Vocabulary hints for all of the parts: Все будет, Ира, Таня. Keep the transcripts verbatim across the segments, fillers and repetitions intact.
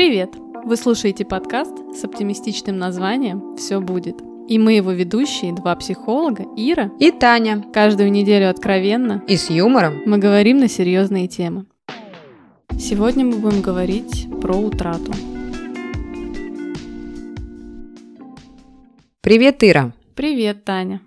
Привет! Вы слушаете подкаст с оптимистичным названием «Все будет». И мы его ведущие, два психолога, Ира и Таня. Каждую неделю откровенно и с юмором мы говорим на серьезные темы. Сегодня мы будем говорить про утрату. Привет, Ира! Привет, Таня!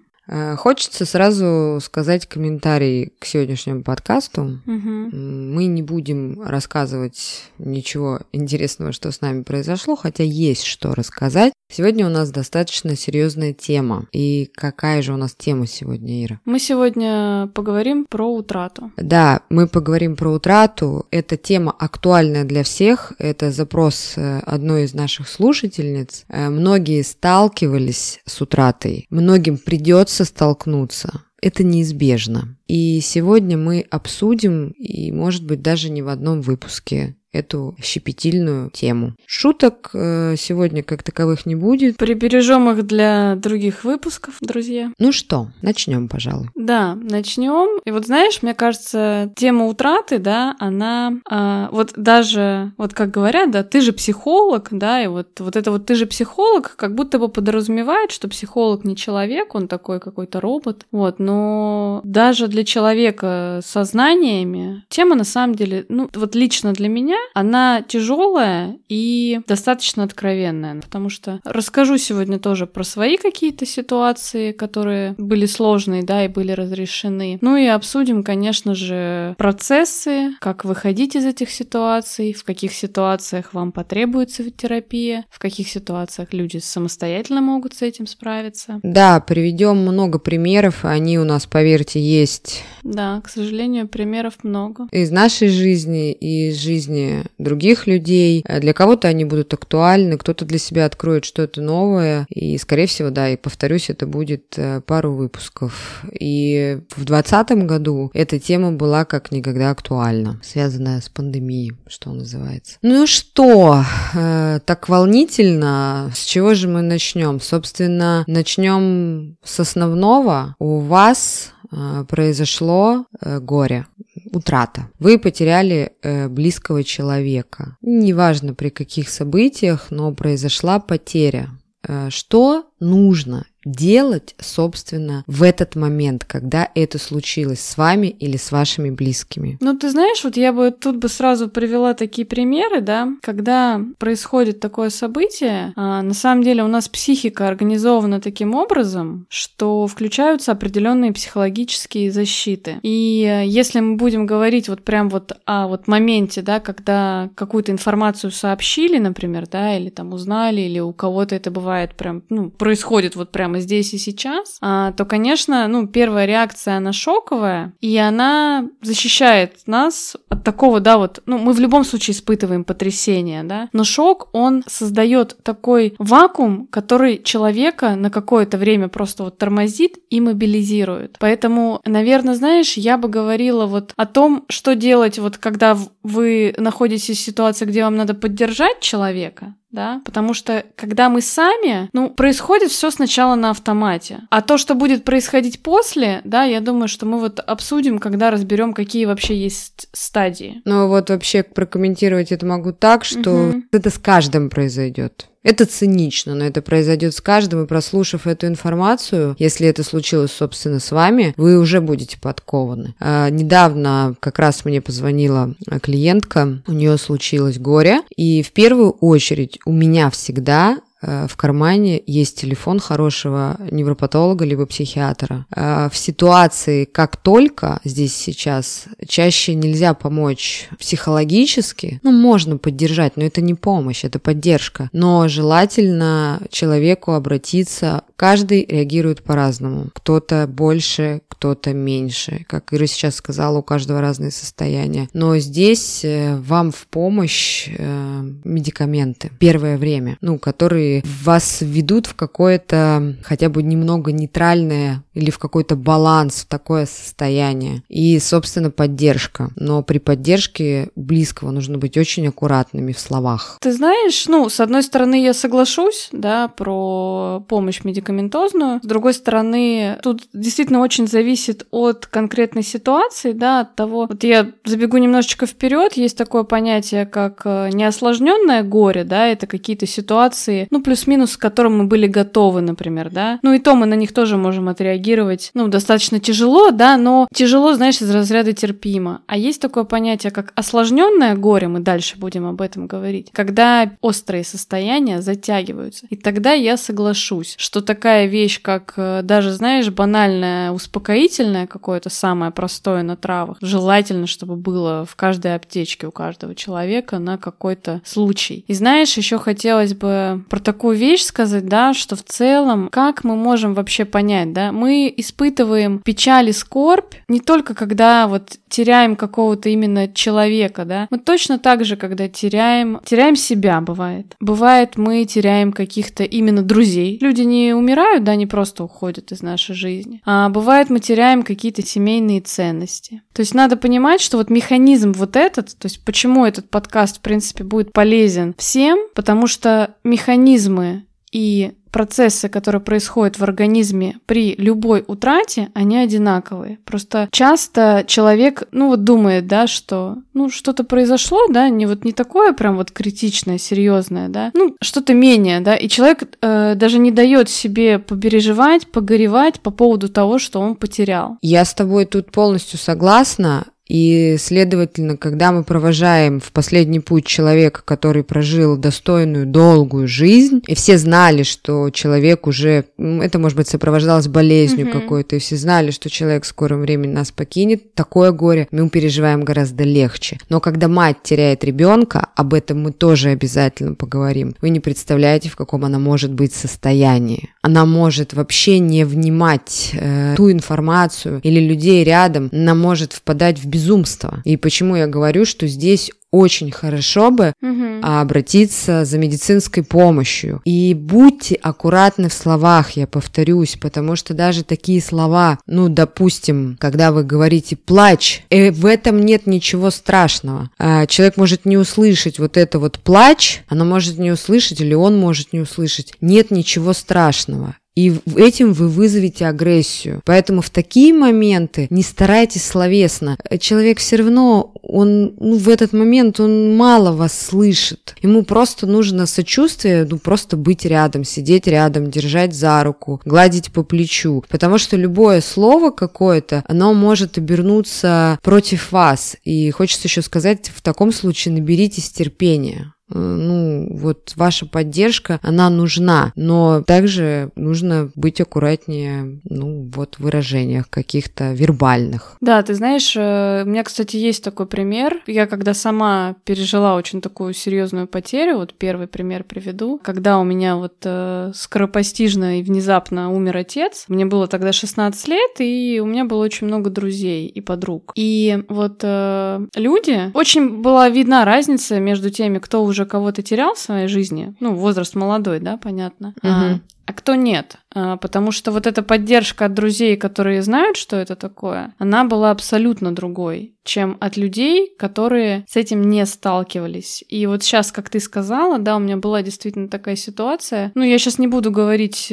Хочется сразу сказать комментарий к сегодняшнему подкасту. Угу. Мы не будем рассказывать ничего интересного, что с нами произошло, хотя есть что рассказать. Сегодня у нас достаточно серьезная тема. И какая же у нас тема сегодня, Ира? Мы сегодня поговорим про утрату. Да, мы поговорим про утрату. Эта тема актуальна для всех. Это запрос одной из наших слушательниц. Многие сталкивались с утратой. Многим придется столкнуться. Это неизбежно. И сегодня мы обсудим, и, может быть, даже не в одном выпуске, эту щепетильную тему. Шуток э, сегодня как таковых не будет. Прибережем их для других выпусков, друзья. Ну что, начнем, пожалуй. Да, начнем. И вот знаешь, мне кажется, тема утраты, да, она э, вот даже, вот как говорят, да, ты же психолог, да, и вот, вот это вот ты же психолог как будто бы подразумевает, что психолог не человек, он такой какой-то робот. Вот, но даже для человека со знаниями тема на самом деле, ну вот лично для меня она тяжелая и достаточно откровенная, потому что расскажу сегодня тоже про свои какие-то ситуации, которые были сложные, да, и были разрешены. Ну и обсудим, конечно же, процессы, как выходить из этих ситуаций, в каких ситуациях вам потребуется терапия, в каких ситуациях люди самостоятельно могут с этим справиться. Да, приведем много примеров, они у нас, поверьте, есть. Да, к сожалению, примеров много. Из нашей жизни, из жизни других людей. Для кого-то они будут актуальны, кто-то для себя откроет что-то новое, и, скорее всего, да, и повторюсь, это будет пару выпусков. И в двадцатом году эта тема была как никогда актуальна, связанная с пандемией, что называется. Ну что, э, так волнительно, с чего же мы начнем? Собственно, начнем с основного. У вас э, произошло э, горе. Утрата. Вы потеряли э, близкого человека. Неважно при каких событиях, но произошла потеря. Э, что нужно делать, собственно, в этот момент, когда это случилось с вами или с вашими близкими? Ну, ты знаешь, вот я бы тут бы сразу привела такие примеры, да, когда происходит такое событие, а, на самом деле у нас психика организована таким образом, что включаются определенные психологические защиты. И если мы будем говорить вот прям вот о вот моменте, да, когда какую-то информацию сообщили, например, да, или там узнали, или у кого-то это бывает прям, ну, происходит вот прям здесь и сейчас, то, конечно, ну, первая реакция, она шоковая, и она защищает нас от такого, да, вот, ну, мы в любом случае испытываем потрясение, да, но шок, он создает такой вакуум, который человека на какое-то время просто вот тормозит и мобилизирует. Поэтому, наверное, знаешь, я бы говорила вот о том, что делать вот, когда вы находитесь в ситуации, где вам надо поддержать человека, да, потому что когда мы сами, ну, происходит все сначала на автомате, а то, что будет происходить после, да, я думаю, что мы вот обсудим, когда разберем, какие вообще есть стадии. Ну вот вообще прокомментировать это могу так, что угу. Это с каждым произойдет. Это цинично, но это произойдет с каждым, и прослушав эту информацию, если это случилось, собственно, с вами, вы уже будете подкованы. А, недавно как раз мне позвонила клиентка, у нее случилось горе, и в первую очередь у меня всегда в кармане есть телефон хорошего невропатолога либо психиатра. В ситуации как только здесь сейчас чаще нельзя помочь психологически, ну, можно поддержать, но это не помощь, это поддержка. Но желательно человеку обратиться. Каждый реагирует по-разному. Кто-то больше, кто-то меньше. Как Ира сейчас сказала, у каждого разные состояния. Но здесь вам в помощь медикаменты первое время, ну, которые которые вас ведут в какое-то хотя бы немного нейтральное или в какой-то баланс, в такое состояние. И, собственно, поддержка. Но при поддержке близкого нужно быть очень аккуратными в словах. Ты знаешь, ну, с одной стороны, я соглашусь, да, про помощь медикаментозную. С другой стороны, тут действительно очень зависит от конкретной ситуации, да, от того... Вот я забегу немножечко вперед. Есть такое понятие, как неосложненное горе, да, это какие-то ситуации, ну, плюс-минус, к которым мы были готовы, например, да. Ну, и то мы на них тоже можем отреагировать, ну, достаточно тяжело, да, но тяжело, знаешь, из разряда терпимо. А есть такое понятие, как осложненное горе, мы дальше будем об этом говорить, когда острые состояния затягиваются. И тогда я соглашусь, что такая вещь, как даже, знаешь, банальное успокоительное какое-то самое простое на травах, желательно, чтобы было в каждой аптечке у каждого человека на какой-то случай. И знаешь, еще хотелось бы про такую вещь сказать, да, что в целом, как мы можем вообще понять, да, мы испытываем печаль и скорбь не только когда вот теряем какого-то именно человека, да, мы точно так же, когда теряем, теряем себя, бывает. Бывает, мы теряем каких-то именно друзей. Люди не умирают, да, они просто уходят из нашей жизни. А бывает, мы теряем какие-то семейные ценности. То есть надо понимать, что вот механизм вот этот, то есть почему этот подкаст, в принципе, будет полезен всем, потому что механизмы и процессы, которые происходят в организме при любой утрате, они одинаковые. Просто часто человек, ну вот думает, да, что, ну что-то произошло, да, не вот не такое прям вот критичное, серьезное, да, ну что-то менее, да, и человек э, даже не дает себе попереживать, погоревать по поводу того, что он потерял. Я с тобой тут полностью согласна. И, следовательно, когда мы провожаем в последний путь человека, который прожил достойную, долгую жизнь, и все знали, что человек уже... Это, может быть, сопровождалось болезнью mm-hmm. какой-то, и все знали, что человек в скором времени нас покинет, такое горе мы переживаем гораздо легче. Но когда мать теряет ребенка, об этом мы тоже обязательно поговорим. Вы не представляете, в каком она может быть состоянии. Она может вообще не внимать э, ту информацию или людей рядом, она может впадать в безумие. Безумство. И почему я говорю, что здесь очень хорошо бы угу. обратиться за медицинской помощью. И будьте аккуратны в словах, я повторюсь, потому что даже такие слова, ну, допустим, когда вы говорите «плачь», э, в этом нет ничего страшного. А человек может не услышать вот это вот «плачь», она может не услышать или он может не услышать. Нет ничего страшного. И этим вы вызовете агрессию. Поэтому в такие моменты не старайтесь словесно. Человек все равно, он ну, в этот момент он мало вас слышит. Ему просто нужно сочувствие, ну просто быть рядом, сидеть рядом, держать за руку, гладить по плечу. Потому что любое слово какое-то, оно может обернуться против вас. И хочется еще сказать, в таком случае наберитесь терпения. Ну, вот ваша поддержка, она нужна, но также нужно быть аккуратнее, ну, вот в выражениях каких-то вербальных. Да, ты знаешь, у меня, кстати, есть такой пример. Я когда сама пережила очень такую серьезную потерю, вот первый пример приведу, когда у меня вот э, скоропостижно и внезапно умер отец, мне было тогда шестнадцать лет, и у меня было очень много друзей и подруг. И вот э, люди, очень была видна разница между теми, кто уже кого-то терял в своей жизни, ну, возраст молодой, да, понятно, угу. а, а кто нет, а, потому что вот эта поддержка от друзей, которые знают, что это такое, она была абсолютно другой, чем от людей, которые с этим не сталкивались. И вот сейчас, как ты сказала, да, у меня была действительно такая ситуация, ну, я сейчас не буду говорить,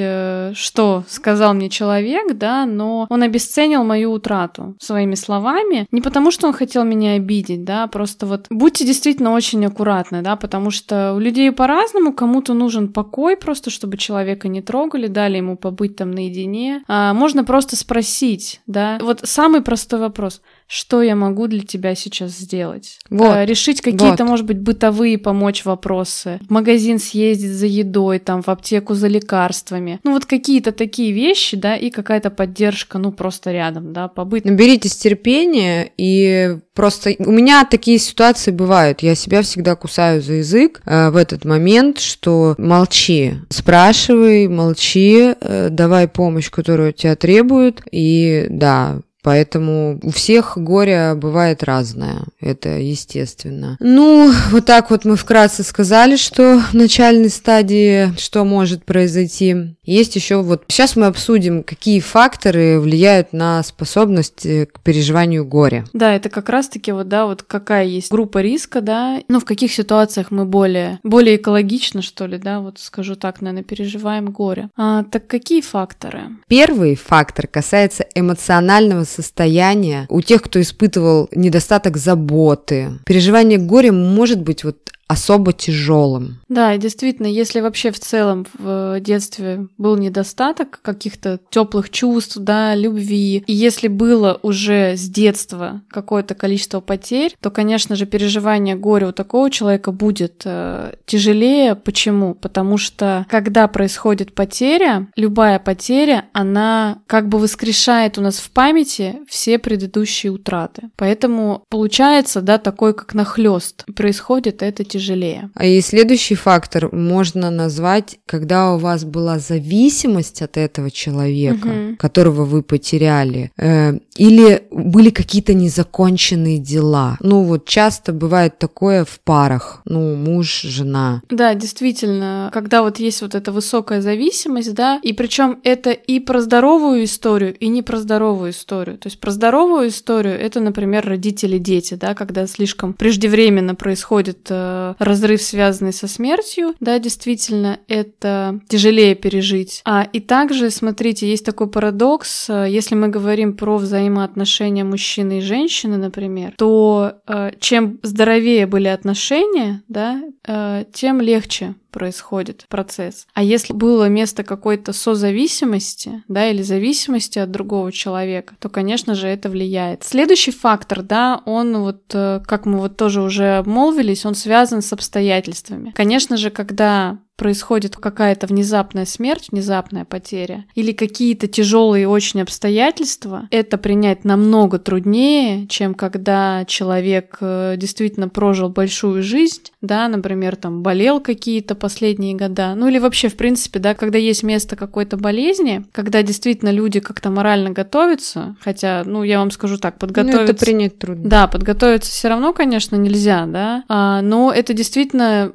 что сказал мне человек, да, но он обесценил мою утрату своими словами, не потому что он хотел меня обидеть, да, просто вот будьте действительно очень аккуратны, да, потому что у людей по-разному, кому-то нужен покой просто, чтобы человека не трогали, дали ему побыть там наедине, а можно просто спросить, да, вот самый простой вопрос, что я могу для тебя сейчас сделать? Вот, а, решить какие-то, вот. Может быть, бытовые помочь вопросы. В магазин съездить за едой, там, в аптеку за лекарствами. Ну, вот какие-то такие вещи, да, и какая-то поддержка, ну, просто рядом, да, побыть. Наберитесь терпения и просто... У меня такие ситуации бывают. Я себя всегда кусаю за язык э, в этот момент, что молчи, спрашивай, молчи, э, давай помощь, которую тебя требуют, и, да... Поэтому у всех горе бывает разное, это естественно. Ну, вот так вот мы вкратце сказали, что в начальной стадии, что может произойти. Есть еще вот, сейчас мы обсудим, какие факторы влияют на способность к переживанию горя. Да, это как раз-таки вот, да, вот какая есть группа риска, да, ну, в каких ситуациях мы более, более экологично, что ли, да, вот скажу так, наверное, переживаем горе. А, так какие факторы? Первый фактор касается эмоционального состояние у тех, кто испытывал недостаток заботы. Переживание горя может быть вот особо тяжелым. Да, и действительно, если вообще в целом в детстве был недостаток каких-то теплых чувств, да, любви, и если было уже с детства какое-то количество потерь, то, конечно же, переживание горя у такого человека будет э, тяжелее. Почему? Потому что, когда происходит потеря, любая потеря, она как бы воскрешает у нас в памяти все предыдущие утраты. Поэтому получается, да, такой как нахлёст. Происходит это тяжелее. Тяжелее. И следующий фактор можно назвать, когда у вас была зависимость от этого человека, угу. которого вы потеряли, э, или были какие-то незаконченные дела. Ну вот часто бывает такое в парах, ну муж, жена. Да, действительно, когда вот есть вот эта высокая зависимость, да, и причем это и про здоровую историю, и не про здоровую историю. То есть про здоровую историю это, например, родители, дети, да, когда слишком преждевременно происходит разрыв, связанный со смертью, да, действительно, это тяжелее пережить. А и также, смотрите, есть такой парадокс, если мы говорим про взаимоотношения мужчины и женщины, например, то э, чем здоровее были отношения, да, э, тем легче происходит процесс. А если было место какой-то созависимости, да, или зависимости от другого человека, то, конечно же, это влияет. Следующий фактор, да, он вот, как мы вот тоже уже обмолвились, он связан с обстоятельствами. Конечно же, когда происходит какая-то внезапная смерть, внезапная потеря, или какие-то тяжелые очень обстоятельства, это принять намного труднее, чем когда человек действительно прожил большую жизнь, да, например, там болел какие-то последние года, ну или вообще, в принципе, да, когда есть место какой-то болезни, когда действительно люди как-то морально готовятся, хотя, ну, я вам скажу так, подготовиться... Ну, это принять трудно. Да, подготовиться все равно, конечно, нельзя, да, а, но это действительно...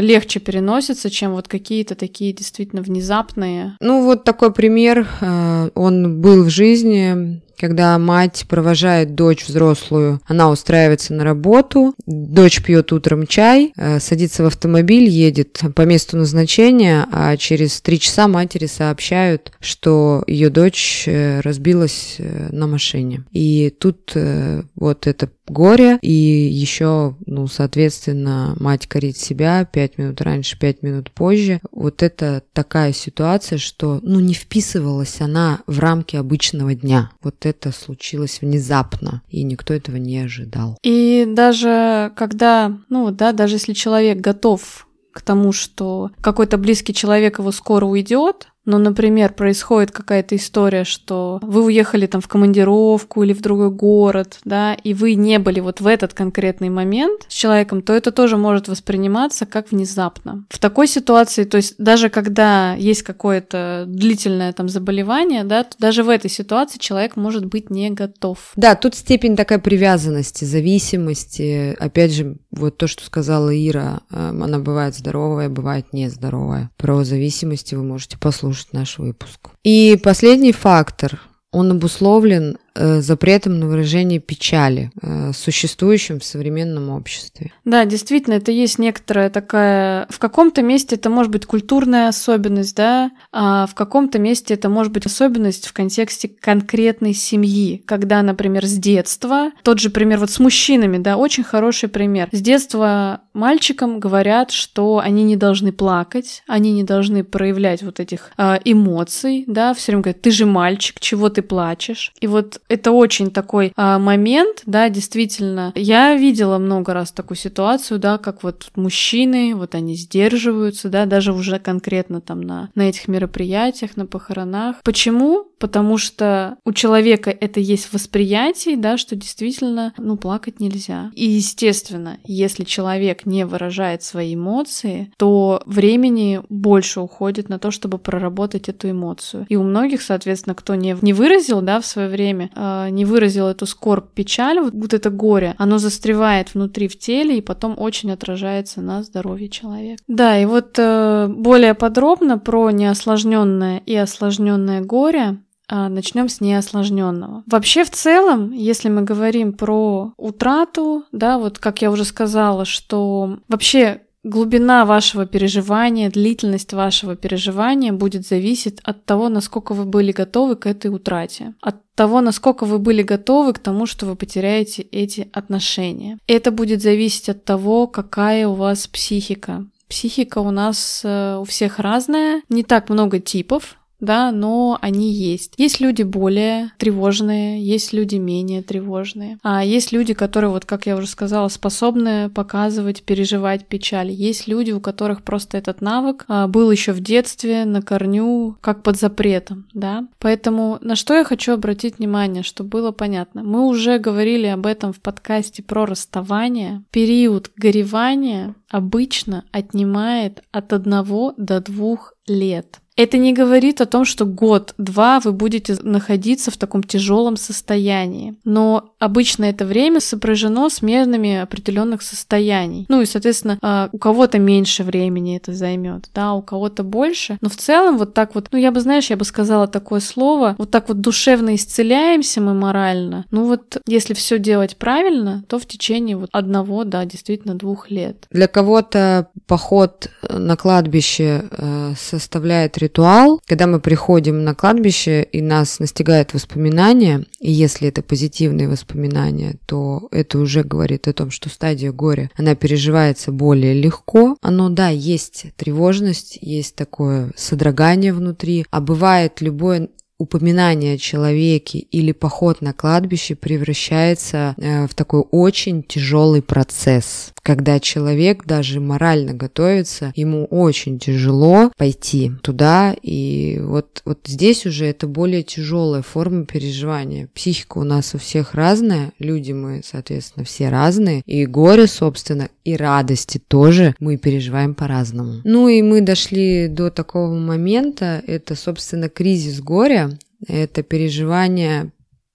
легче переносится, чем вот какие-то такие действительно внезапные. Ну, вот такой пример, он был в жизни, когда мать провожает дочь взрослую, она устраивается на работу, дочь пьет утром чай, садится в автомобиль, едет по месту назначения, а через три часа матери сообщают, что ее дочь разбилась на машине. И тут вот это горе, и еще, ну, соответственно, мать корит себя пять минут раньше, пять минут позже. Вот это такая ситуация, что, ну, не вписывалась она в рамки обычного дня. Вот это случилось внезапно, и никто этого не ожидал. И даже когда, ну да, даже если человек готов к тому, что какой-то близкий человек его скоро уйдет, но, например, происходит какая-то история, что вы уехали там в командировку или в другой город, да, и вы не были вот в этот конкретный момент с человеком, то это тоже может восприниматься как внезапно. В такой ситуации, то есть даже когда есть какое-то длительное там заболевание, да, то даже в этой ситуации человек может быть не готов. Да, тут степень такая привязанности, зависимости, опять же, вот то, что сказала Ира, она бывает здоровая, бывает нездоровая. Про зависимости вы можете послушать наш выпуск. И последний фактор, он обусловлен запретом на выражение печали, существующим в современном обществе. Да, действительно, это есть некоторая такая... В каком-то месте это может быть культурная особенность, да, а в каком-то месте это может быть особенность в контексте конкретной семьи, когда, например, с детства, тот же пример вот с мужчинами, да, очень хороший пример. С детства мальчикам говорят, что они не должны плакать, они не должны проявлять вот этих эмоций, да, все время говорят, ты же мальчик, чего ты плачешь? И вот это очень такой а, момент, да, действительно. Я видела много раз такую ситуацию, да, как вот мужчины, вот они сдерживаются, да, даже уже конкретно там на, на этих мероприятиях, на похоронах. Почему? Потому что у человека это есть восприятие, да, что действительно, ну, плакать нельзя. И, естественно, если человек не выражает свои эмоции, то времени больше уходит на то, чтобы проработать эту эмоцию. И у многих, соответственно, кто не, не выразил, да, в свое время э, не выразил эту скорбь, печаль, вот это горе, оно застревает внутри в теле и потом очень отражается на здоровье человека. Да, и вот э, более подробно про неосложненное и осложненное горе. Начнем с неосложненного. Вообще, в целом, если мы говорим про утрату, да, вот как я уже сказала, что вообще глубина вашего переживания, длительность вашего переживания будет зависеть от того, насколько вы были готовы к этой утрате, от того, насколько вы были готовы к тому, что вы потеряете эти отношения. Это будет зависеть от того, какая у вас психика. Психика у нас у всех разная, не так много типов, да, но они есть. Есть люди более тревожные, есть люди менее тревожные. А есть люди, которые, вот как я уже сказала, способны показывать, переживать печаль. Есть люди, у которых просто этот навык был еще в детстве, на корню, как под запретом, да. Поэтому на что я хочу обратить внимание, чтобы было понятно. Мы уже говорили об этом в подкасте про расставание. Период горевания обычно отнимает от одного до двух лет. Это не говорит о том, что год-два вы будете находиться в таком тяжелом состоянии, но обычно это время сопряжено с мерами определенных состояний. Ну и, соответственно, у кого-то меньше времени это займет, да, у кого-то больше. Но в целом вот так вот, ну я бы, знаешь, я бы сказала такое слово, вот так вот душевно исцеляемся мы морально. Ну вот если все делать правильно, то в течение вот одного, да, действительно двух лет. Для кого-то поход на кладбище составляет ритуал, когда мы приходим на кладбище и нас настигают воспоминания, и если это позитивные воспоминания, то это уже говорит о том, что стадия горя, она переживается более легко. Оно, да, есть тревожность, есть такое содрогание внутри, а бывает любое упоминание о человеке или поход на кладбище превращается в такой очень тяжелый процесс, когда человек даже морально готовится, ему очень тяжело пойти туда, и вот, вот здесь уже это более тяжелая форма переживания. Психика у нас у всех разная, люди мы, соответственно, все разные, и горе, собственно, и радости тоже мы переживаем по-разному. Ну и мы дошли до такого момента, это, собственно, кризис горя. Это переживание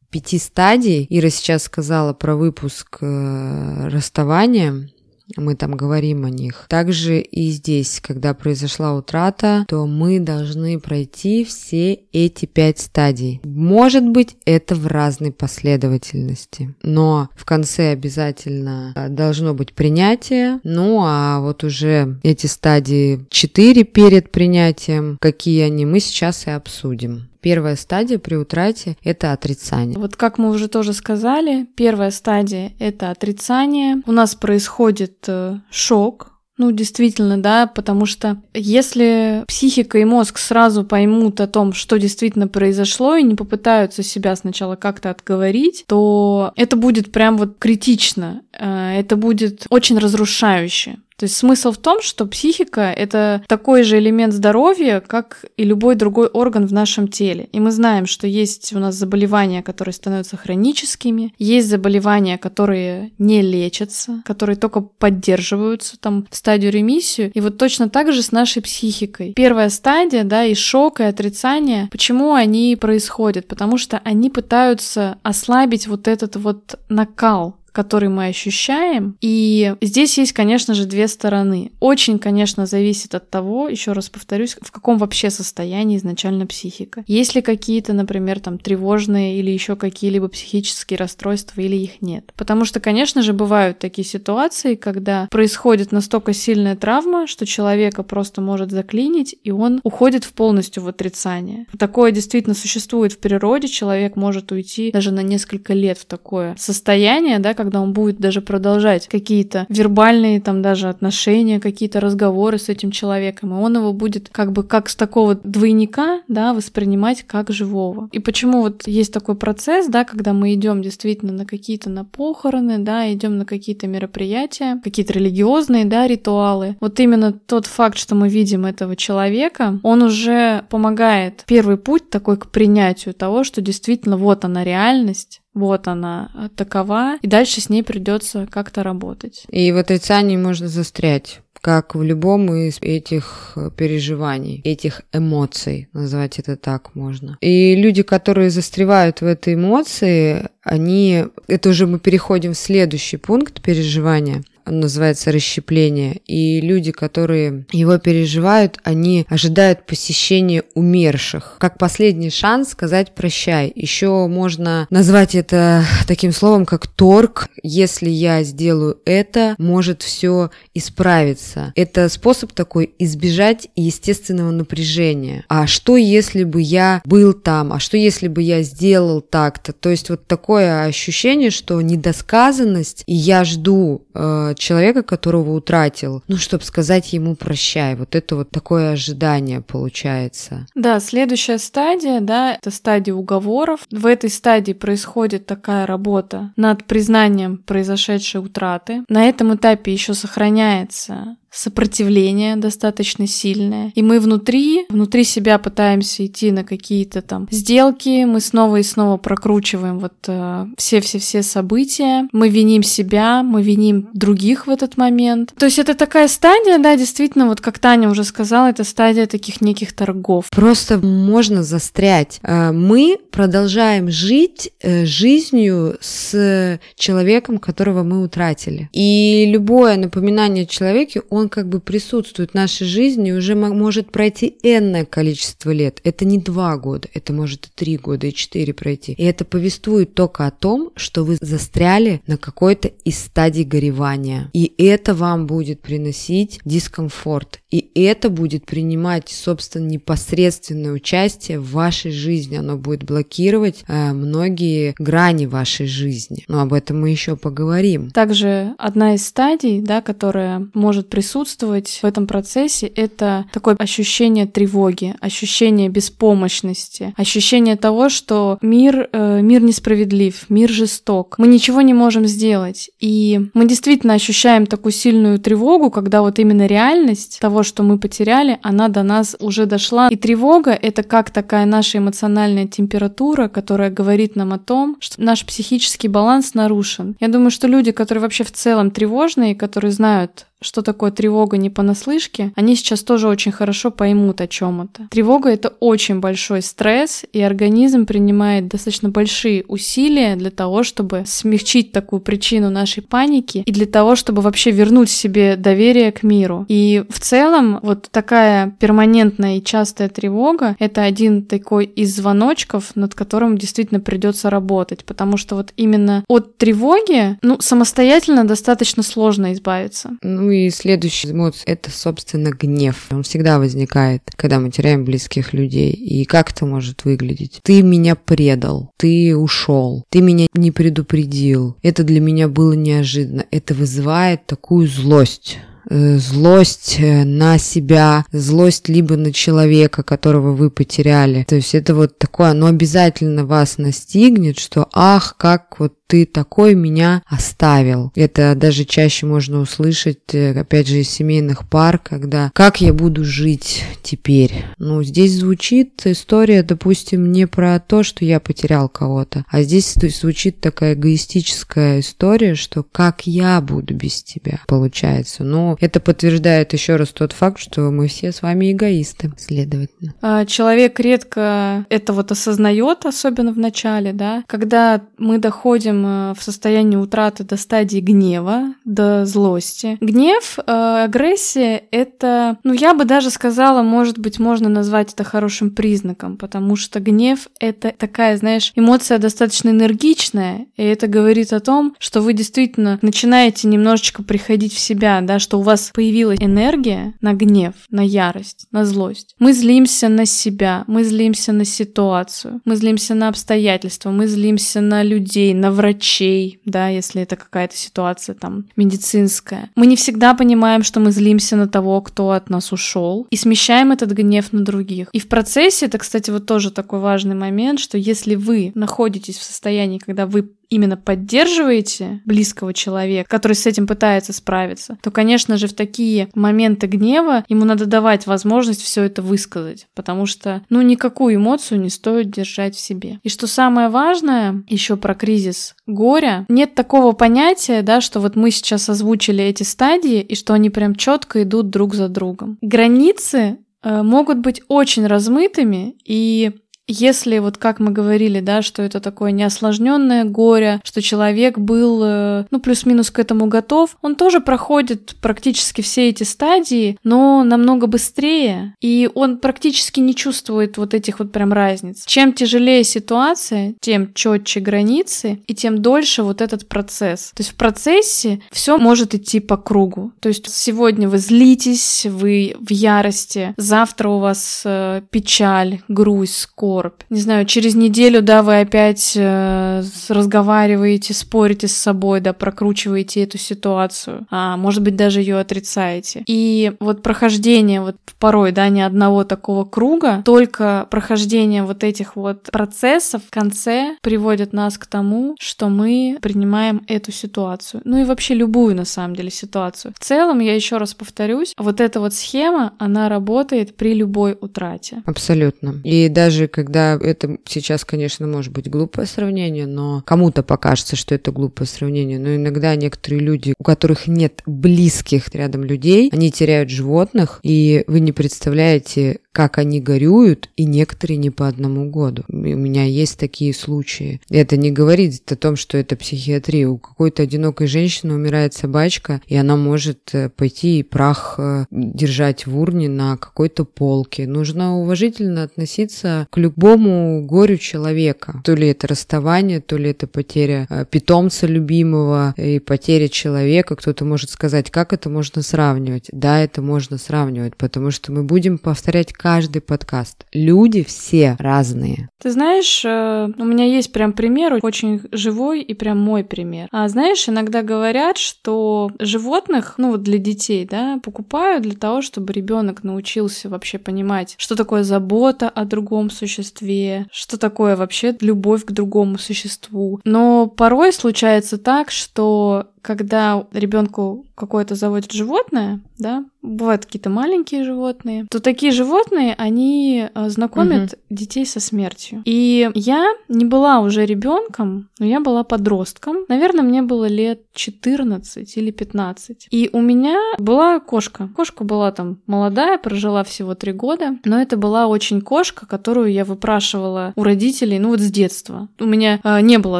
пяти стадий. Ира сейчас сказала про выпуск расставания. Мы там говорим о них. Также и здесь, когда произошла утрата, то мы должны пройти все эти пять стадий. Может быть, это в разной последовательности, но в конце обязательно должно быть принятие. Ну, а вот уже эти стадии четыре перед принятием, какие они, мы сейчас и обсудим. Первая стадия при утрате – это отрицание. Вот как мы уже тоже сказали, первая стадия – это отрицание. У нас происходит шок. Ну, действительно, да, потому что если психика и мозг сразу поймут о том, что действительно произошло, и не попытаются себя сначала как-то отговорить, то это будет прям вот критично, это будет очень разрушающе. То есть смысл в том, что психика — это такой же элемент здоровья, как и любой другой орган в нашем теле. И мы знаем, что есть у нас заболевания, которые становятся хроническими, есть заболевания, которые не лечатся, которые только поддерживаются там, в стадию ремиссию. И вот точно так же с нашей психикой. Первая стадия, да, и шок, и отрицание. Почему они происходят? Потому что они пытаются ослабить вот этот вот накал, который мы ощущаем. И здесь есть, конечно же, две стороны. Очень, конечно, зависит от того, еще раз повторюсь, в каком вообще состоянии изначально психика. Есть ли какие-то, например, там тревожные или еще какие-либо психические расстройства, или их нет. Потому что, конечно же, бывают такие ситуации, когда происходит настолько сильная травма, что человека просто может заклинить, и он уходит в полностью в отрицание. Такое действительно существует в природе, человек может уйти даже на несколько лет в такое состояние, да, когда он будет даже продолжать какие-то вербальные там даже отношения, какие-то разговоры с этим человеком, и он его будет как бы как с такого двойника, да, воспринимать как живого. И почему вот есть такой процесс, да, когда мы идем действительно на какие-то на похороны, да, идем на какие-то мероприятия, какие-то религиозные, да, ритуалы. Вот именно тот факт, что мы видим этого человека, он уже помогает. Первый путь такой к принятию того, что действительно вот она реальность, вот она такова, и дальше с ней придется как-то работать. И в отрицании можно застрять, как в любом из этих переживаний, этих эмоций, назвать это так можно. И люди, которые застревают в этой эмоции, они... Это уже мы переходим в следующий пункт переживания. Он называется расщепление. И люди, которые его переживают, они ожидают посещения умерших. Как последний шанс сказать «прощай». Еще можно назвать это таким словом, как торг. Если я сделаю это, может все исправиться. Это способ такой избежать естественного напряжения. А что, если бы я был там? А что, если бы я сделал так-то? То есть вот такое ощущение, что недосказанность, и я жду э, человека, которого утратил, ну, чтобы сказать ему прощай. Вот это вот такое ожидание получается. Да, следующая стадия, да, это стадия уговоров. В этой стадии происходит такая работа над признанием произошедшей утраты. На этом этапе еще сохраняется сопротивление достаточно сильное. И мы внутри, внутри себя пытаемся идти на какие-то там сделки, мы снова и снова прокручиваем вот э, все-все-все события, мы виним себя, мы виним других в этот момент. То есть это такая стадия, да, действительно, вот как Таня уже сказала, это стадия таких неких торгов. Просто можно застрять. Мы продолжаем жить жизнью с человеком, которого мы утратили. И любое напоминание о человеке, он Он как бы присутствует в нашей жизни, уже может пройти энное количество лет. Это не два года, это может и три года, и четыре пройти. И это повествует только о том, что вы застряли на какой-то из стадий горевания. И это вам будет приносить дискомфорт. И это будет принимать, собственно, непосредственное участие в вашей жизни. Оно будет блокировать э, многие грани вашей жизни. Но об этом мы еще поговорим. Также одна из стадий, да, которая может присутствовать в этом процессе, это такое ощущение тревоги, ощущение беспомощности, ощущение того, что мир, э, мир несправедлив, мир жесток. Мы ничего не можем сделать. И мы действительно ощущаем такую сильную тревогу, когда вот именно реальность того, что мы потеряли, она до нас уже дошла. И тревога — это как такая наша эмоциональная температура, которая говорит нам о том, что наш психический баланс нарушен. Я думаю, что люди, которые вообще в целом тревожные, которые знают, что такое тревога не понаслышке, они сейчас тоже очень хорошо поймут, о чем это. Тревога — это очень большой стресс, и организм принимает достаточно большие усилия для того, чтобы смягчить такую причину нашей паники и для того, чтобы вообще вернуть себе доверие к миру. И в целом вот такая перманентная и частая тревога — это один такой из звоночков, над которым действительно придется работать, потому что вот именно от тревоги, ну, самостоятельно достаточно сложно избавиться. Ну и следующая эмоция — это, собственно, гнев. Он всегда возникает, когда мы теряем близких людей. И как это может выглядеть? Ты меня предал, ты ушел, ты меня не предупредил. Это для меня было неожиданно. Это вызывает такую злость. Злость на себя, злость либо на человека, которого вы потеряли. То есть это вот такое, оно обязательно вас настигнет, что ах, как вот ты такой меня оставил. Это даже чаще можно услышать, опять же, из семейных пар, когда как я буду жить теперь? Ну, здесь звучит история, допустим, не про то, что я потерял кого-то, а здесь звучит такая эгоистическая история, что как я буду без тебя, получается. Но это подтверждает еще раз тот факт, что мы все с вами эгоисты, следовательно. Человек редко это вот осознает, особенно в начале, да, когда мы доходим в состоянии утраты до стадии гнева, до злости. Гнев, э, агрессия — это, ну, я бы даже сказала, может быть, можно назвать это хорошим признаком, потому что гнев — это такая, знаешь, эмоция достаточно энергичная, и это говорит о том, что вы действительно начинаете немножечко приходить в себя, да, что у вас появилась энергия на гнев, на ярость, на злость. Мы злимся на себя, мы злимся на ситуацию, мы злимся на обстоятельства, мы злимся на людей, на врачей, врачей, да, если это какая-то ситуация там медицинская. Мы не всегда понимаем, что мы злимся на того, кто от нас ушел, и смещаем этот гнев на других. И в процессе, это, кстати, вот тоже такой важный момент, что если вы находитесь в состоянии, когда вы именно поддерживаете близкого человека, который с этим пытается справиться, то, конечно же, в такие моменты гнева ему надо давать возможность все это высказать, потому что, ну, никакую эмоцию не стоит держать в себе. И что самое важное еще про кризис горя, нет такого понятия, да, что вот мы сейчас озвучили эти стадии и что они прям четко идут друг за другом. Границы э, могут быть очень размытыми, и если, вот как мы говорили, да, что это такое неосложненное горе, что человек был, ну, плюс-минус к этому готов, он тоже проходит практически все эти стадии, но намного быстрее, и он практически не чувствует вот этих вот прям разниц. Чем тяжелее ситуация, тем четче границы, и тем дольше вот этот процесс. То есть в процессе все может идти по кругу. То есть сегодня вы злитесь, вы в ярости, завтра у вас печаль, грусть, скорбь, не знаю, через неделю, да, вы опять э, разговариваете, спорите с собой, да, прокручиваете эту ситуацию, а может быть даже ее отрицаете. И вот прохождение вот порой, да, ни одного такого круга, только прохождение вот этих вот процессов в конце приводит нас к тому, что мы принимаем эту ситуацию. Ну и вообще любую, на самом деле, ситуацию. В целом, я еще раз повторюсь, вот эта вот схема, она работает при любой утрате. Абсолютно. И даже когда Когда это сейчас, конечно, может быть глупое сравнение, но кому-то покажется, что это глупое сравнение, но иногда некоторые люди, у которых нет близких рядом людей, они теряют животных, и вы не представляете, как они горюют, и некоторые не по одному году. У меня есть такие случаи. Это не говорит о том, что это психиатрия. У какой-то одинокой женщины умирает собачка, и она может пойти и прах держать в урне на какой-то полке. Нужно уважительно относиться к любому горю человека. То ли это расставание, то ли это потеря питомца любимого и потеря человека. Кто-то может сказать, как это можно сравнивать. Да, это можно сравнивать, потому что мы будем повторять каждый подкаст. Люди все разные. Ты знаешь, у меня есть прям пример, очень живой и прям мой пример. А знаешь, иногда говорят, что животных, ну вот для детей, да, покупают для того, чтобы ребенок научился вообще понимать, что такое забота о другом существе, что такое вообще любовь к другому существу. Но порой случается так, что когда ребенку какое-то заводит животное, да, бывают какие-то маленькие животные, то такие животные, они знакомят угу. детей со смертью. И я не была уже ребенком, но я была подростком. Наверное, мне было лет четырнадцать или пятнадцать. И у меня была кошка. Кошка была там молодая, прожила всего три года, но это была очень кошка, которую я выпрашивала у родителей, ну вот с детства. У меня э, не было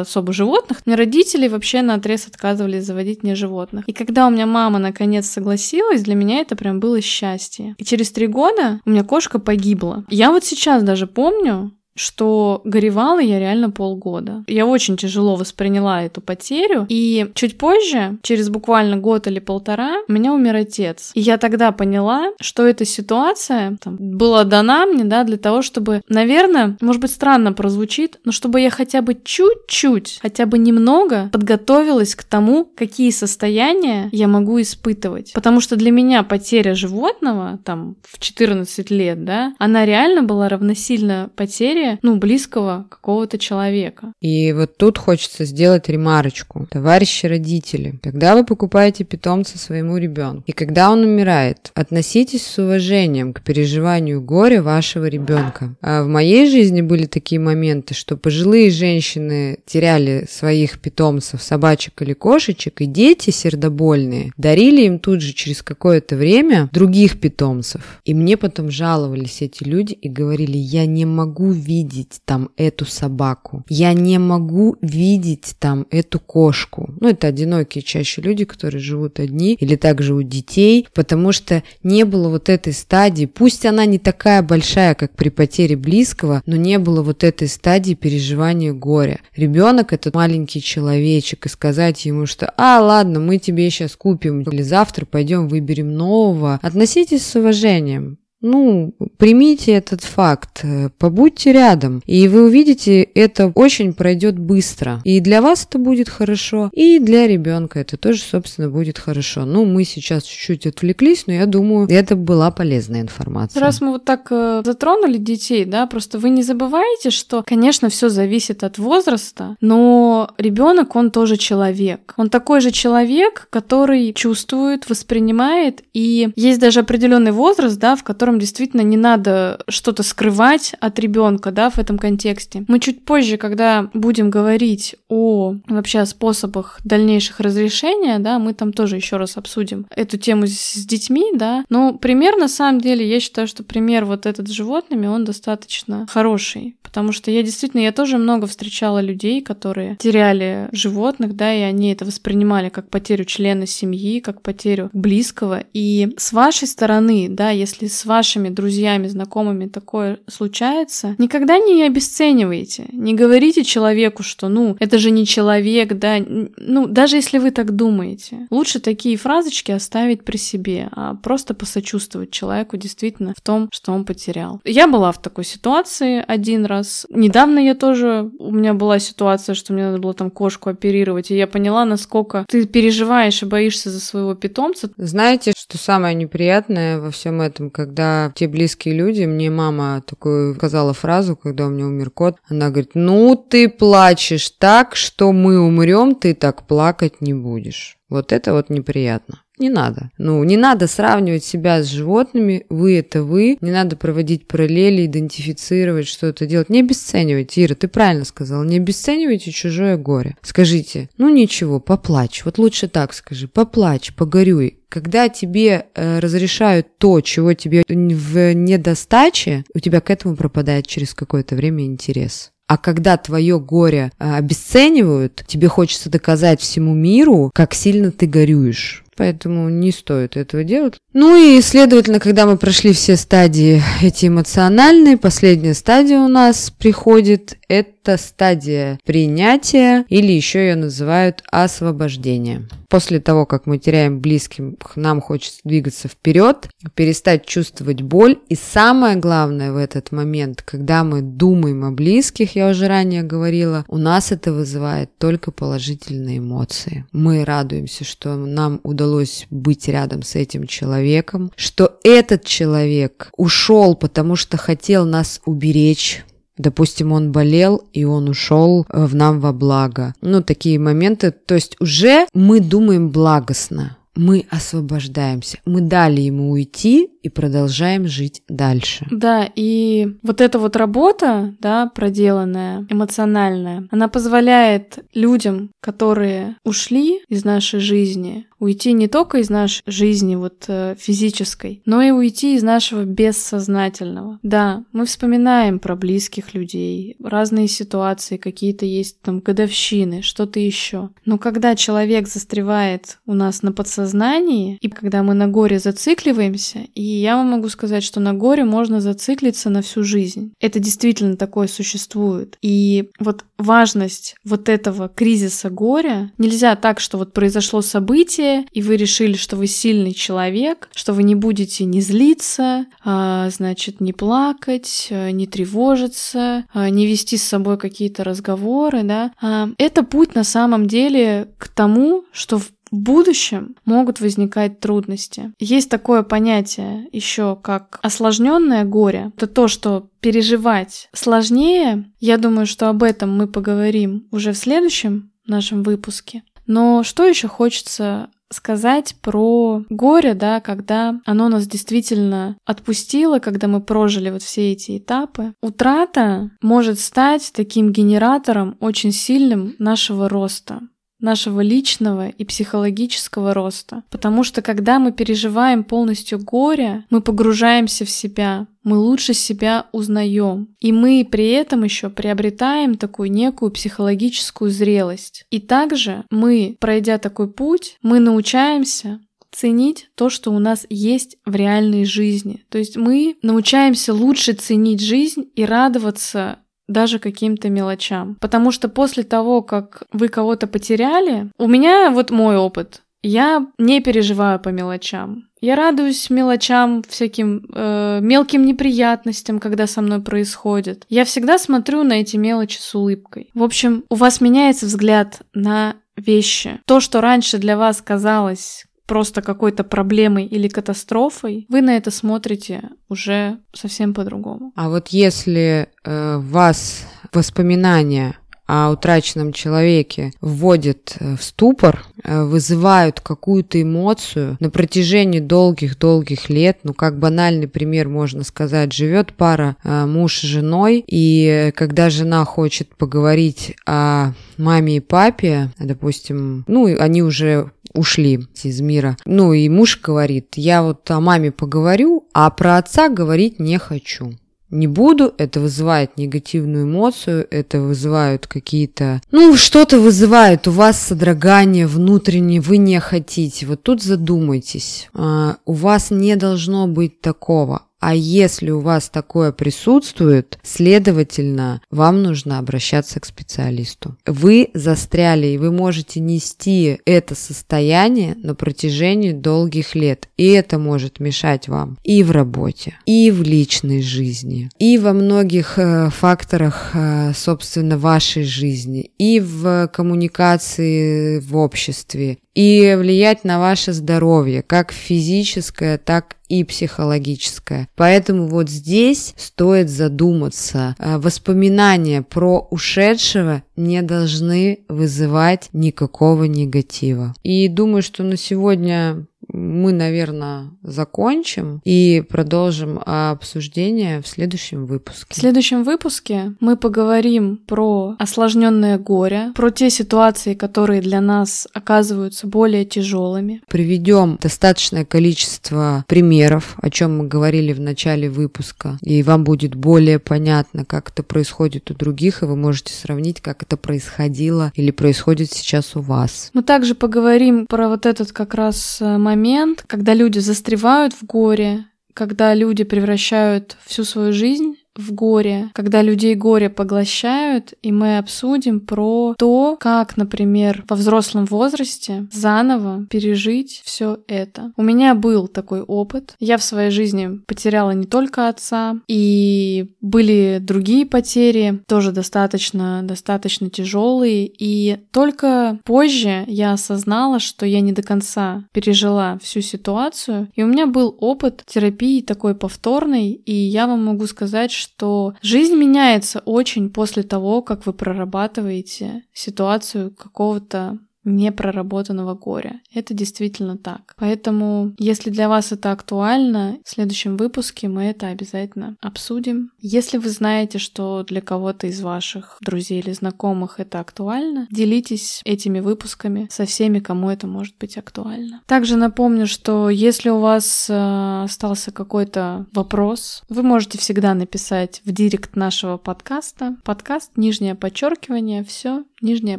особо животных, мне родители вообще наотрез отказывались заводить мне животных. И когда у меня мама наконец согласилась, для меня это прям было счастье. И через три года у меня кошка погибла. Я вот сейчас даже помню, что горевала я реально полгода. Я очень тяжело восприняла эту потерю, и чуть позже, через буквально год или полтора, у меня умер отец. И я тогда поняла, что эта ситуация там, была дана мне, да, для того, чтобы, наверное, может быть, странно прозвучит, но чтобы я хотя бы чуть-чуть, хотя бы немного подготовилась к тому, какие состояния я могу испытывать. Потому что для меня потеря животного, там, в четырнадцать лет, да, она реально была равносильна потере ну, близкого какого-то человека. И вот тут хочется сделать ремарочку. Товарищи родители, когда вы покупаете питомца своему ребенку, и когда он умирает, относитесь с уважением к переживанию горя вашего ребенка. А в моей жизни были такие моменты, что пожилые женщины теряли своих питомцев, собачек или кошечек, и дети сердобольные дарили им тут же через какое-то время других питомцев. И мне потом жаловались эти люди и говорили, я не могу видеть видеть там эту собаку. Я не могу видеть там эту кошку. Ну, это одинокие чаще люди, которые живут одни или так живут детей, потому что не было вот этой стадии, пусть она не такая большая, как при потере близкого, но не было вот этой стадии переживания горя. Ребенок — это маленький человечек, и сказать ему, что «А, ладно, мы тебе сейчас купим» или «Завтра пойдем выберем нового». Относитесь с уважением. Ну, примите этот факт, побудьте рядом, и вы увидите, это очень пройдет быстро. И для вас это будет хорошо, и для ребенка это тоже, собственно, будет хорошо. Ну, мы сейчас чуть-чуть отвлеклись, но я думаю, это была полезная информация. Раз мы вот так затронули детей, да, просто вы не забывайте, что, конечно, все зависит от возраста, но ребенок, он тоже человек. Он такой же человек, который чувствует, воспринимает, и есть даже определенный возраст, да, в котором действительно не надо что-то скрывать от ребенка, да, в этом контексте. Мы чуть позже, когда будем говорить о вообще о способах дальнейших разрешения, да, мы там тоже еще раз обсудим эту тему с детьми, да. Но пример, на самом деле, я считаю, что пример вот этот с животными, он достаточно хороший, потому что я действительно, я тоже много встречала людей, которые теряли животных, да, и они это воспринимали как потерю члена семьи, как потерю близкого. И с вашей стороны, да, если с вашими друзьями, знакомыми такое случается, никогда не обесценивайте, не говорите человеку, что, ну, это же не человек, да, ну, даже если вы так думаете. Лучше такие фразочки оставить при себе, а просто посочувствовать человеку действительно в том, что он потерял. Я была в такой ситуации один раз. Недавно я тоже, у меня была ситуация, что мне надо было там кошку оперировать, и я поняла, насколько ты переживаешь и боишься за своего питомца. Знаете, что самое неприятное во всем этом, как когда те близкие люди, мне мама такую сказала фразу, когда у меня умер кот, она говорит: ну ты плачешь так, что мы умрем, ты так плакать не будешь. Вот это вот неприятно. Не надо. Ну, не надо сравнивать себя с животными. Вы – это вы. Не надо проводить параллели, идентифицировать, что-то делать. Не обесценивайте. Ира, ты правильно сказала. Не обесценивайте чужое горе. Скажите: ну ничего, поплачь. Вот лучше так скажи. Поплачь, погорюй. Когда тебе э, разрешают то, чего тебе в недостаче, у тебя к этому пропадает через какое-то время интерес. А когда твое горе э, обесценивают, тебе хочется доказать всему миру, как сильно ты горюешь. Поэтому не стоит этого делать. Ну и, следовательно, когда мы прошли все стадии эти эмоциональные, последняя стадия у нас приходит, это стадия принятия, или еще ее называют освобождение. После того, как мы теряем близких, нам хочется двигаться вперед, перестать чувствовать боль. И самое главное в этот момент, когда мы думаем о близких, я уже ранее говорила, у нас это вызывает только положительные эмоции. Мы радуемся, что нам удалось быть рядом с этим человеком, что этот человек ушел, потому что хотел нас уберечь. Допустим, он болел, и он ушел в нам во благо. Ну, такие моменты. То есть уже мы думаем благостно, мы освобождаемся, мы дали ему уйти и продолжаем жить дальше. Да, и вот эта вот работа, да, проделанная, эмоциональная, она позволяет людям, которые ушли из нашей жизни, уйти не только из нашей жизни вот физической, но и уйти из нашего бессознательного. Да, мы вспоминаем про близких людей, разные ситуации, какие-то есть там годовщины, что-то еще. Но когда человек застревает у нас на подсознании, и когда мы на горе зацикливаемся, и И я вам могу сказать, что на горе можно зациклиться на всю жизнь. Это действительно такое существует. И вот важность вот этого кризиса горя, нельзя так, что вот произошло событие, и вы решили, что вы сильный человек, что вы не будете не злиться, а, значит, не плакать, не тревожиться, а, не вести с собой какие-то разговоры, да. А, это путь на самом деле к тому, что в В будущем могут возникать трудности. Есть такое понятие еще как осложненное горе. Это то, что переживать сложнее. Я думаю, что об этом мы поговорим уже в следующем нашем выпуске. Но что еще хочется сказать про горе, да, когда оно нас действительно отпустило, когда мы прожили вот все эти этапы. Утрата может стать таким генератором очень сильным нашего роста, нашего личного и психологического роста. Потому что когда мы переживаем полностью горе, мы погружаемся в себя, мы лучше себя узнаем. И мы при этом еще приобретаем такую некую психологическую зрелость. И также мы, пройдя такой путь, мы научаемся ценить то, что у нас есть в реальной жизни. То есть мы научаемся лучше ценить жизнь и радоваться даже каким-то мелочам. Потому что после того, как вы кого-то потеряли, у меня вот мой опыт, я не переживаю по мелочам. Я радуюсь мелочам, всяким э, мелким неприятностям, когда со мной происходит. Я всегда смотрю на эти мелочи с улыбкой. В общем, у вас меняется взгляд на вещи. То, что раньше для вас казалось просто какой-то проблемой или катастрофой, вы на это смотрите уже совсем по-другому. А вот если э, вас воспоминания о утраченном человеке вводят в ступор, вызывают какую-то эмоцию на протяжении долгих-долгих лет, ну, как банальный пример можно сказать, живет пара муж с женой, и когда жена хочет поговорить о маме и папе, допустим, ну, они уже ушли из мира, ну, и муж говорит, я вот о маме поговорю, а про отца говорить не хочу. Не буду, это вызывает негативную эмоцию, это вызывают какие-то... Ну, что-то вызывает у вас содрогание внутреннее, вы не хотите. Вот тут задумайтесь, а, у вас не должно быть такого. А если у вас такое присутствует, следовательно, вам нужно обращаться к специалисту. Вы застряли, и вы можете нести это состояние на протяжении долгих лет. И это может мешать вам и в работе, и в личной жизни, и во многих факторах, собственно, вашей жизни, и в коммуникации в обществе, и влиять на ваше здоровье, как физическое, так и психологическое. Поэтому вот здесь стоит задуматься. Воспоминания про ушедшего не должны вызывать никакого негатива. И думаю, что на сегодня мы, наверное, закончим и продолжим обсуждение в следующем выпуске. В следующем выпуске мы поговорим про осложненное горе, про те ситуации, которые для нас оказываются более тяжелыми. Приведем достаточное количество примеров, о чем мы говорили в начале выпуска, и вам будет более понятно, как это происходит у других, и вы можете сравнить, как это происходило или происходит сейчас у вас. Мы также поговорим про вот этот как раз момент, Момент, когда люди застревают в горе, когда люди превращают всю свою жизнь в горе, когда людей горе поглощают, и мы обсудим про то, как, например, во взрослом возрасте заново пережить все это. У меня был такой опыт. Я в своей жизни потеряла не только отца, и были другие потери, тоже достаточно, достаточно тяжелые, и только позже я осознала, что я не до конца пережила всю ситуацию, и у меня был опыт терапии такой повторной, и я вам могу сказать, что что жизнь меняется очень после того, как вы прорабатываете ситуацию какого-то непроработанного горя. Это действительно так. Поэтому, если для вас это актуально, в следующем выпуске мы это обязательно обсудим. Если вы знаете, что для кого-то из ваших друзей или знакомых это актуально, делитесь этими выпусками со всеми, кому это может быть актуально. Также напомню, что если у вас остался какой-то вопрос, вы можете всегда написать в директ нашего подкаста. Подкаст, нижнее подчеркивание, все, нижнее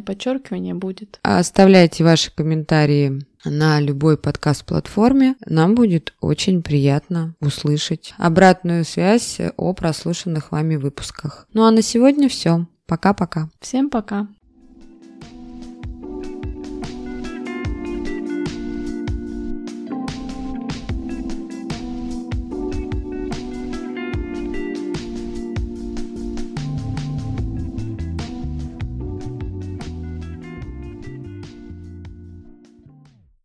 подчеркивание будет. Оставляйте ваши комментарии на любой подкаст-платформе. Нам будет очень приятно услышать обратную связь о прослушанных вами выпусках. Ну а на сегодня все. Пока-пока. Всем пока.